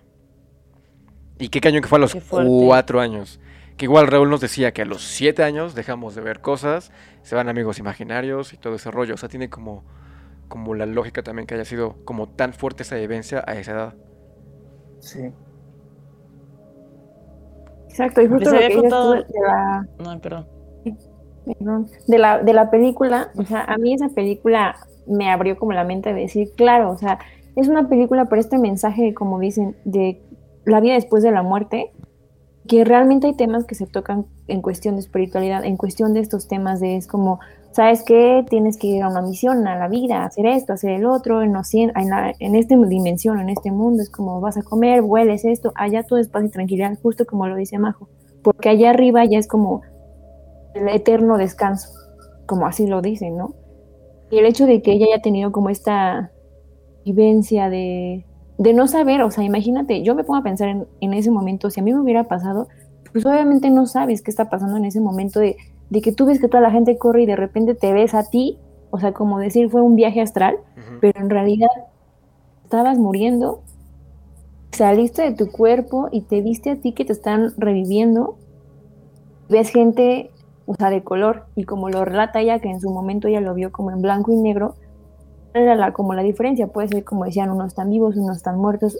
Y qué cañón que fue a los 4 años. Que igual Raúl nos decía que a los 7 años dejamos de ver cosas, se van amigos imaginarios y todo ese rollo. O sea, tiene como la lógica también que haya sido como tan fuerte esa vivencia a esa edad. Sí. Exacto, y justo lo que contado... de la película, o sea, a mí esa película me abrió como la mente de decir, claro, o sea, es una película por este mensaje, como dicen, de la vida después de la muerte, que realmente hay temas que se tocan en cuestión de espiritualidad, en cuestión de estos temas de es como, ¿sabes qué? Tienes que ir a una misión, a la vida, hacer esto, hacer el otro, en esta dimensión, en este mundo, es como vas a comer, hueles esto, allá todo es paz y tranquilidad, justo como lo dice Majo, porque allá arriba ya es como el eterno descanso, como así lo dicen, ¿no? Y el hecho de que ella haya tenido como esta vivencia de no saber, o sea, imagínate, yo me pongo a pensar en ese momento, si a mí me hubiera pasado, pues obviamente no sabes qué está pasando en ese momento de que tú ves que toda la gente corre y de repente te ves a ti, o sea, como decir, fue un viaje astral, pero en realidad estabas muriendo, saliste de tu cuerpo y te viste a ti que te están reviviendo, ves gente, o sea, de color, y como lo relata ella, que en su momento ella lo vio como en blanco y negro, era como la diferencia, puede ser como decían, unos están vivos, unos están muertos.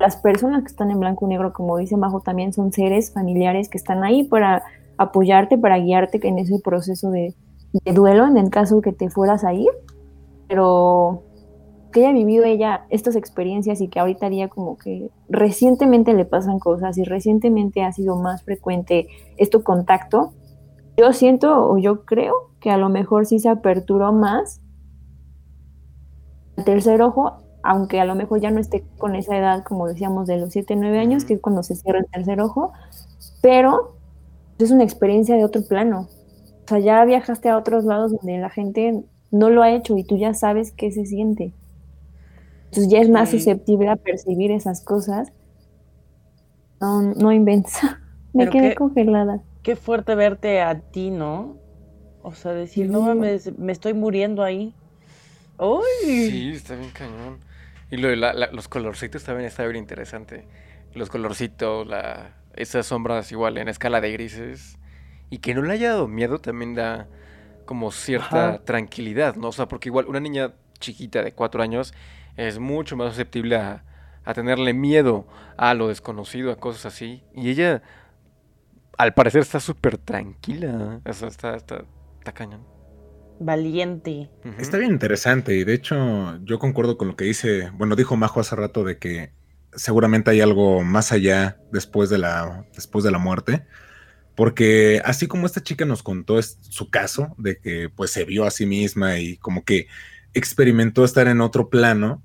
Las personas que están en blanco y negro, como dice Majo, también son seres familiares que están ahí para apoyarte, para guiarte en ese proceso de duelo, en el caso que te fueras a ir, pero que haya vivido ella estas experiencias y que ahorita día como que recientemente le pasan cosas y recientemente ha sido más frecuente este contacto, yo siento o yo creo que a lo mejor sí se aperturó más el tercer ojo, aunque a lo mejor ya no esté con esa edad, como decíamos, de los 7, 9 años, que es cuando se cierra el tercer ojo, pero es una experiencia de otro plano. O sea, ya viajaste a otros lados donde la gente no lo ha hecho y tú ya sabes qué se siente. Entonces ya es más susceptible a percibir esas cosas. No inventes. Me quedé congelada. Qué fuerte verte a ti, ¿no? O sea, decir, sí. No mames, me estoy muriendo ahí. ¡Uy! Sí, está bien cañón. Y lo de los colorcitos también está bien interesante. los colorcitos, esas sombras igual en escala de grises, y que no le haya dado miedo también da como cierta tranquilidad, ¿no? O sea, porque igual una niña chiquita de 4 años es mucho más susceptible a tenerle miedo a lo desconocido, a cosas así, y ella al parecer está súper tranquila, o sea, está cañón. Valiente. Está bien interesante, y de hecho yo concuerdo con lo que dijo Majo hace rato, de que seguramente hay algo más allá después de la muerte, porque así como esta chica nos contó su caso, de que pues se vio a sí misma y como que experimentó estar en otro plano,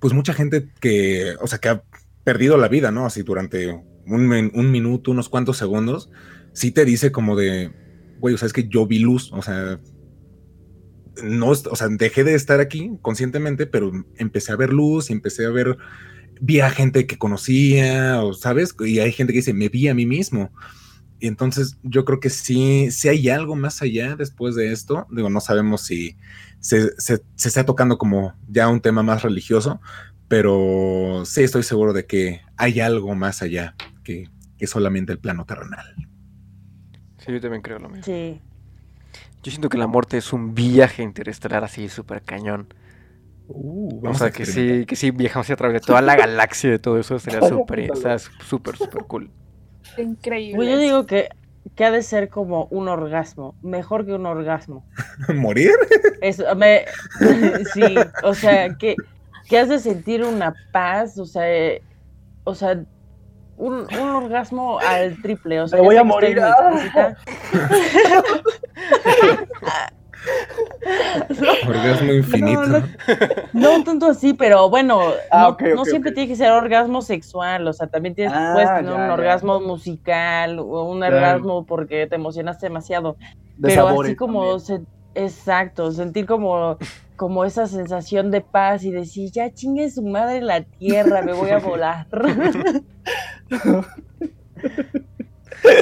pues mucha gente que ha perdido la vida, ¿no? Así durante un minuto, unos cuantos segundos, sí te dice como de, güey, o sea, es que yo vi luz, o sea, no, o sea, dejé de estar aquí conscientemente, pero empecé a ver luz, vi a gente que conocía, o sabes, y hay gente que dice, me vi a mí mismo. Y entonces yo creo que sí hay algo más allá después de esto. Digo, no sabemos si se está tocando como ya un tema más religioso, pero sí estoy seguro de que hay algo más allá que solamente el plano terrenal. Sí, yo también creo lo mismo. Sí. Yo siento que la muerte es un viaje interestelar así súper cañón. Vamos, o sea, que sí viajamos a través de toda la galaxia, de todo eso, sería súper cool. Increíble. Pues yo digo que ha de ser como un orgasmo, mejor que un orgasmo. ¿Morir? Sí, o sea, que has de sentir una paz, o sea un orgasmo al triple. O sea, me voy a morir. Orgasmo infinito. No un tanto así, pero bueno, siempre tiene que ser orgasmo sexual, o sea, también puedes tener un orgasmo musical o un orgasmo porque te emocionaste demasiado. De pero así como, sentir como esa sensación de paz y decir, ya chingue su madre la tierra, me voy a volar.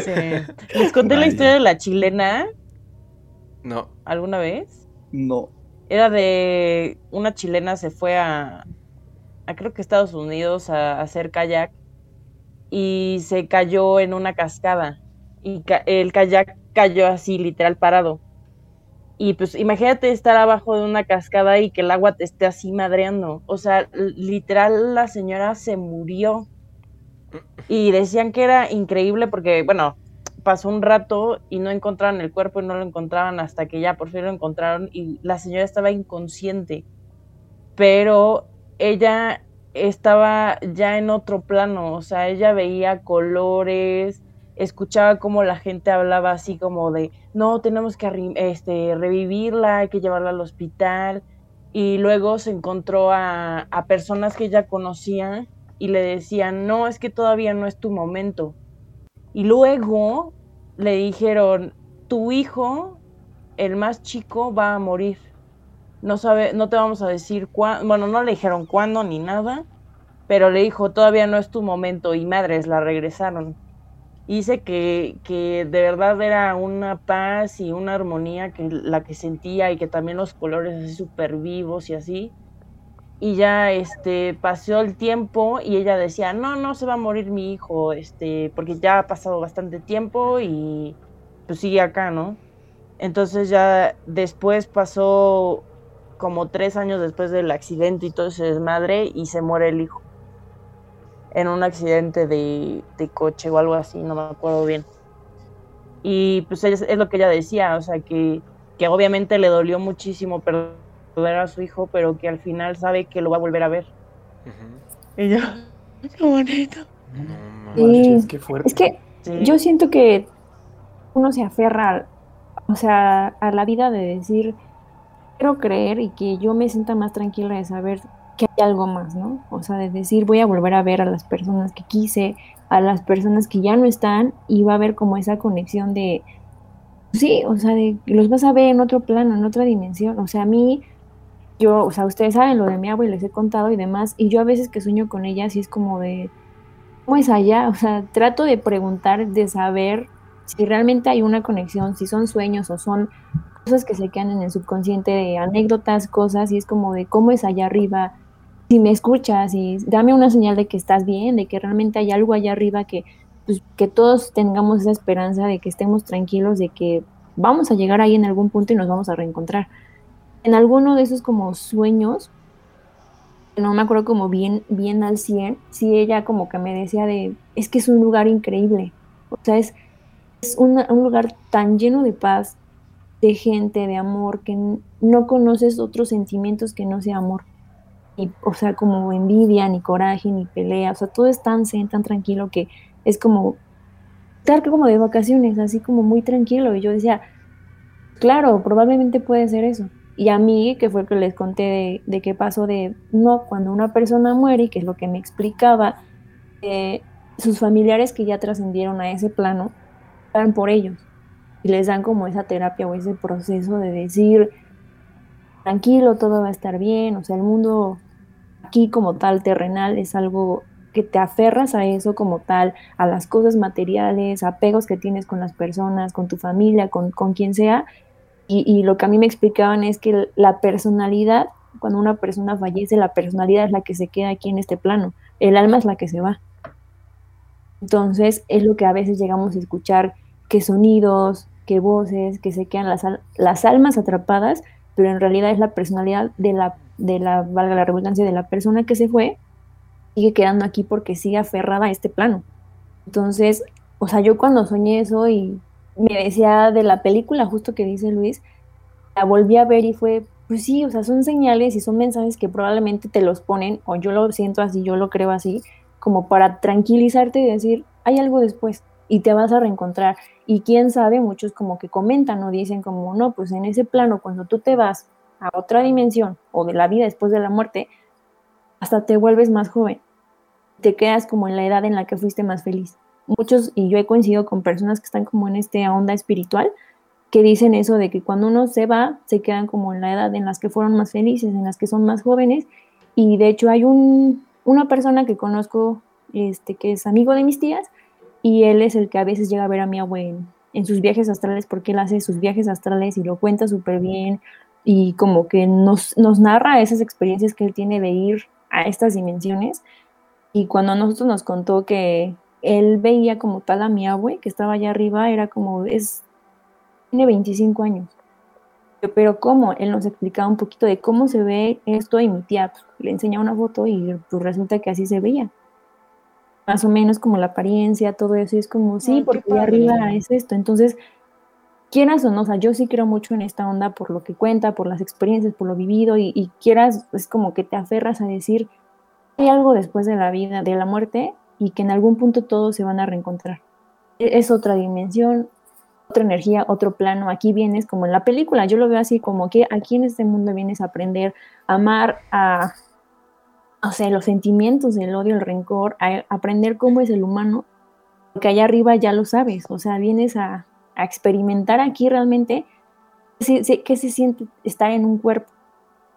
Sí. Les conté la historia de la chilena. No. ¿Alguna vez? No. Era de una chilena, se fue a creo que Estados Unidos a hacer kayak y se cayó en una cascada y el kayak cayó así literal parado. Y pues imagínate estar abajo de una cascada y que el agua te esté así madreando. O sea, literal la señora se murió. Y decían que era increíble porque, bueno, pasó un rato y no encontraban el cuerpo y no lo encontraban hasta que ya por fin lo encontraron y la señora estaba inconsciente, pero ella estaba ya en otro plano, o sea, ella veía colores, escuchaba como la gente hablaba así como de, no, tenemos que revivirla, hay que llevarla al hospital, y luego se encontró a personas que ella conocía y le decían, no, es que todavía no es tu momento. Y luego le dijeron, tu hijo, el más chico, va a morir. No te vamos a decir cuándo. Bueno, no le dijeron cuándo ni nada, pero le dijo, todavía no es tu momento. Y madres, la regresaron. Y dice que de verdad era una paz y una armonía que la que sentía, y que también los colores así súper vivos y así. Y ya pasó el tiempo y ella decía, no se va a morir mi hijo, porque ya ha pasado bastante tiempo y pues sigue acá, ¿no? Entonces ya después pasó como 3 años después del accidente y todo ese desmadre, y se muere el hijo en un accidente de coche o algo así, no me acuerdo bien. Y pues es lo que ella decía, o sea, que obviamente le dolió muchísimo, pero ver a su hijo, pero que al final sabe que lo va a volver a ver. Uh-huh. Y yo, qué bonito. Qué fuerte. Es que yo siento que uno se aferra, o sea, a la vida de decir, quiero creer, y que yo me sienta más tranquila de saber que hay algo más, ¿no? O sea, de decir, voy a volver a ver a las personas que quise, a las personas que ya no están, y va a haber como esa conexión de, sí, o sea, de los vas a ver en otro plano, en otra dimensión. O sea, a mí, o sea, ustedes saben lo de mi abuela, les he contado y demás, y yo a veces que sueño con ella, sí es como de, ¿cómo es allá? O sea, trato de preguntar, de saber si realmente hay una conexión, si son sueños o son cosas que se quedan en el subconsciente, de anécdotas, cosas, y es como de, ¿cómo es allá arriba? si me escuchas y dame una señal de que estás bien, de que realmente hay algo allá arriba, que, pues, que todos tengamos esa esperanza de que estemos tranquilos, de que vamos a llegar ahí en algún punto y nos vamos a reencontrar. En alguno de esos como sueños, no me acuerdo como bien al 100, sí ella como que me decía de, es que es un lugar increíble, o sea, es un lugar tan lleno de paz, de gente, de amor, que no conoces otros sentimientos que no sea amor, y, o sea, como envidia, ni coraje, ni pelea, o sea, todo es tan zen, tan tranquilo, que es como, estar como de vacaciones, así como muy tranquilo, y yo decía, claro, probablemente puede ser eso. Y a mí, que fue el que les conté de qué pasó de, no, cuando una persona muere, que es lo que me explicaba, sus familiares que ya trascendieron a ese plano, van por ellos y les dan como esa terapia o ese proceso de decir, tranquilo, todo va a estar bien, o sea, el mundo aquí como tal, terrenal, es algo que te aferras a eso como tal, a las cosas materiales, apegos que tienes con las personas, con tu familia, con quien sea. Y lo que a mí me explicaban es que la personalidad, cuando una persona fallece, la personalidad es la que se queda aquí en este plano, el alma es la que se va. Entonces es lo que a veces llegamos a escuchar, que sonidos, que voces, que se quedan las almas atrapadas, pero en realidad es la personalidad de la, valga la redundancia, de la persona que se fue, sigue quedando aquí porque sigue aferrada a este plano. Entonces, o sea, yo cuando soñé eso y me decía de la película, justo que dice Luis, la volví a ver y fue, pues sí, o sea, son señales y son mensajes que probablemente te los ponen, o yo lo siento así, yo lo creo así, como para tranquilizarte y decir, hay algo después y te vas a reencontrar. Y quién sabe, muchos como que comentan o dicen como, no, pues en ese plano, cuando tú te vas a otra dimensión o de la vida después de la muerte, hasta te vuelves más joven, te quedas como en la edad en la que fuiste más feliz. Muchos, y yo he coincidido con personas que están como en esta onda espiritual, que dicen eso de que cuando uno se va, se quedan como en la edad en las que fueron más felices, en las que son más jóvenes. Y de hecho hay una persona que conozco, que es amigo de mis tías, y él es el que a veces llega a ver a mi abue en sus viajes astrales, porque él hace sus viajes astrales y lo cuenta súper bien, y como que nos narra esas experiencias que él tiene de ir a estas dimensiones. Y cuando a nosotros nos contó que él veía como tal a mi abue, que estaba allá arriba, era como, tiene 25 años. Pero ¿cómo? Él nos explicaba un poquito de cómo se ve esto, y mi tía pues le enseña una foto y pues resulta que así se veía. Más o menos como la apariencia, todo eso, y es como, sí, porque allá arriba es esto. Entonces, quieras o no, o sea, yo sí creo mucho en esta onda por lo que cuenta, por las experiencias, por lo vivido, y quieras, es como que te aferras a decir, hay algo después de la vida, de la muerte, y que en algún punto todos se van a reencontrar. Es otra dimensión, otra energía, otro plano. Aquí vienes como en la película, yo lo veo así como que aquí en este mundo vienes a aprender a amar, o sea, los sentimientos, el odio, el rencor, a aprender cómo es el humano, porque allá arriba ya lo sabes, o sea, vienes a experimentar aquí realmente qué se siente estar en un cuerpo.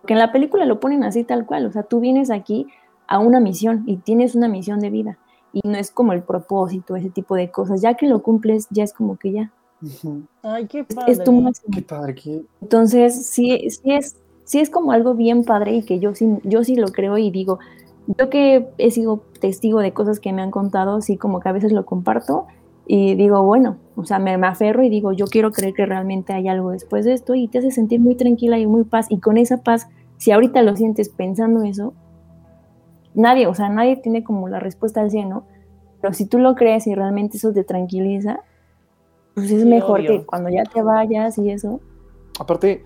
Porque en la película lo ponen así tal cual, o sea, tú vienes aquí a una misión y tienes una misión de vida. Y no es como el propósito, ese tipo de cosas. Ya que lo cumples, ya es como que ya. Uh-huh. Ay, qué padre. Es tu máximo. Qué padre, qué... Entonces, sí es como algo bien padre, y que yo sí lo creo, y digo, yo que he sido testigo de cosas que me han contado, sí como que a veces lo comparto y digo, bueno, o sea, me aferro y digo, yo quiero creer que realmente hay algo después de esto, y te hace sentir muy tranquila y muy paz. Y con esa paz, si ahorita lo sientes pensando eso, nadie, o sea, nadie tiene como la respuesta al 100, ¿no? Pero si tú lo crees y realmente eso te tranquiliza, pues es mejor, obvio, que cuando ya te vayas y eso. Aparte,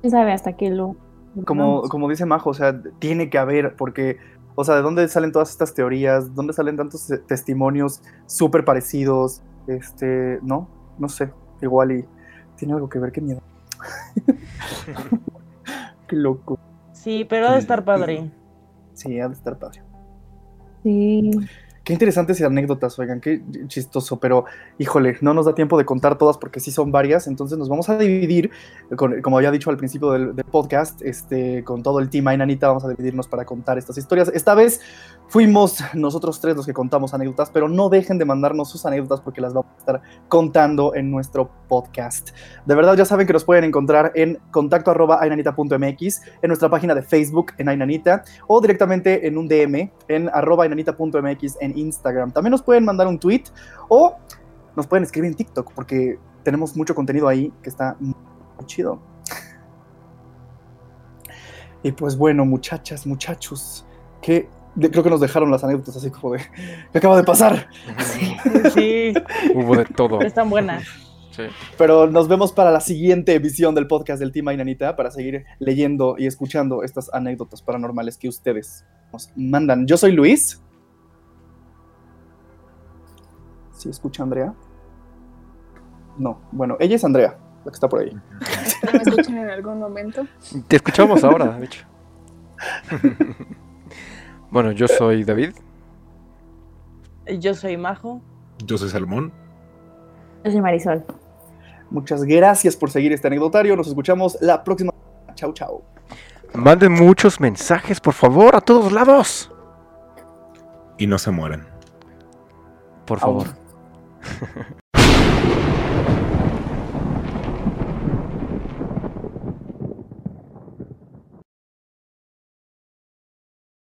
¿quién sabe hasta qué lo...? Como dice Majo, o sea, tiene que haber, porque, o sea, ¿de dónde salen todas estas teorías? ¿Dónde salen tantos testimonios súper parecidos? ¿No? No sé, igual y tiene algo que ver, qué miedo. Qué loco. Sí, pero ha de estar padre. Sí, ha de estar padre. Sí. Qué interesantes anécdotas, oigan, qué chistoso, pero híjole, no nos da tiempo de contar todas porque sí son varias, entonces nos vamos a dividir, como había dicho al principio del podcast, con todo el Team Ay Nanita vamos a dividirnos para contar estas historias. Esta vez fuimos nosotros tres los que contamos anécdotas, pero no dejen de mandarnos sus anécdotas porque las vamos a estar contando en nuestro podcast. De verdad, ya saben que nos pueden encontrar en contacto@aynanita.mx, en nuestra página de Facebook en Ay Nanita, o directamente en un DM en @aynanita.mx en Instagram. También nos pueden mandar un tweet o nos pueden escribir en TikTok porque tenemos mucho contenido ahí que está muy chido. Y pues bueno, muchachas, muchachos, que creo que nos dejaron las anécdotas así como de ¿qué acaba de pasar? Sí, sí. Hubo de todo. Pero están buenas. Sí. Pero nos vemos para la siguiente edición del podcast del Team Ay Nanita para seguir leyendo y escuchando estas anécdotas paranormales que ustedes nos mandan. Yo soy Luis. ¿Sí escucha Andrea? No, bueno, ella es Andrea, la que está por ahí. ¿Me escuchan en algún momento? Te escuchamos ahora, de hecho. Bueno, yo soy David. Yo soy Majo. Yo soy Salmón. Yo soy Marisol. Muchas gracias por seguir este anecdotario. Nos escuchamos la próxima. Chau, chau. Manden muchos mensajes, por favor, a todos lados. Y no se mueran. Por favor.